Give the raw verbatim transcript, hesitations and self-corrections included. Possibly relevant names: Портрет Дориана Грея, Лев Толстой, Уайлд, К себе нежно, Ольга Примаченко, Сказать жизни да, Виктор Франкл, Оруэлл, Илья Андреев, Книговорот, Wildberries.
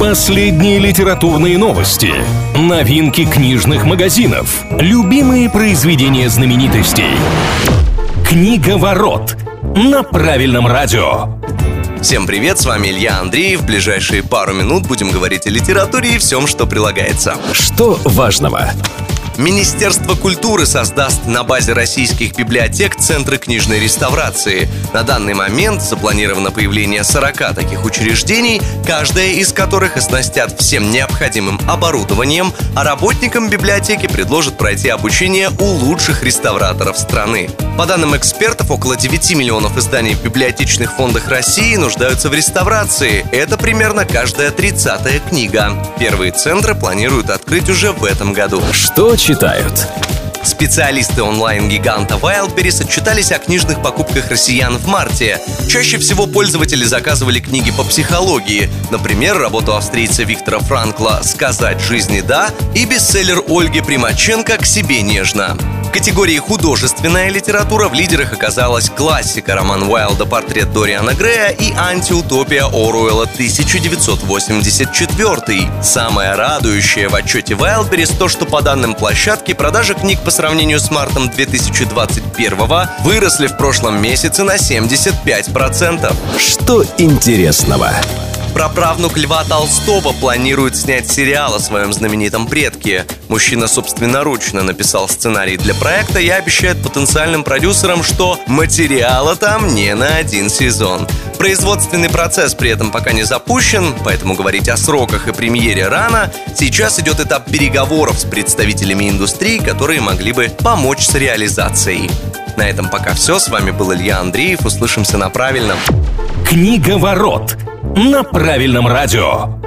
Последние литературные новости, новинки книжных магазинов, любимые произведения знаменитостей. Книговорот на правильном радио. Всем привет, с вами Илья Андреев. В ближайшие пару минут будем говорить о литературе и всем, что прилагается. Что важного? Министерство культуры создаст на базе российских библиотек центры книжной реставрации. На данный момент запланировано появление сорока таких учреждений, каждая из которых оснастят всем необходимым оборудованием, а работникам библиотеки предложат пройти обучение у лучших реставраторов страны. По данным экспертов, около девяти миллионов изданий в библиотечных фондах России нуждаются в реставрации. Это примерно каждая тридцатая книга. Первые центры планируют открыть уже в этом году. Что читают? Специалисты онлайн-гиганта Wildberries отчитались о книжных покупках россиян в марте. Чаще всего пользователи заказывали книги по психологии. Например, работу австрийца Виктора Франкла «Сказать жизни да» и бестселлер Ольги Примаченко «К себе нежно». В категории «Художественная литература» в лидерах оказалась классика, роман Уайлда «Портрет Дориана Грея» и антиутопия Оруэлла тысяча девятьсот восемьдесят четыре. Самое радующее в отчете Wildberries то, что по данным площадки продажи книг по сравнению с мартом две тысячи двадцать первого выросли в прошлом месяце на семьдесят пять процентов. Что интересного? Праправнук Льва Толстого планирует снять сериал о своем знаменитом предке. Мужчина собственноручно написал сценарий для проекта и обещает потенциальным продюсерам, что материала там не на один сезон. Производственный процесс при этом пока не запущен, поэтому говорить о сроках и премьере рано. Сейчас идет этап переговоров с представителями индустрии, которые могли бы помочь с реализацией. На этом пока все. С вами был Илья Андреев. Услышимся на правильном. Книговорот. На правильном радио.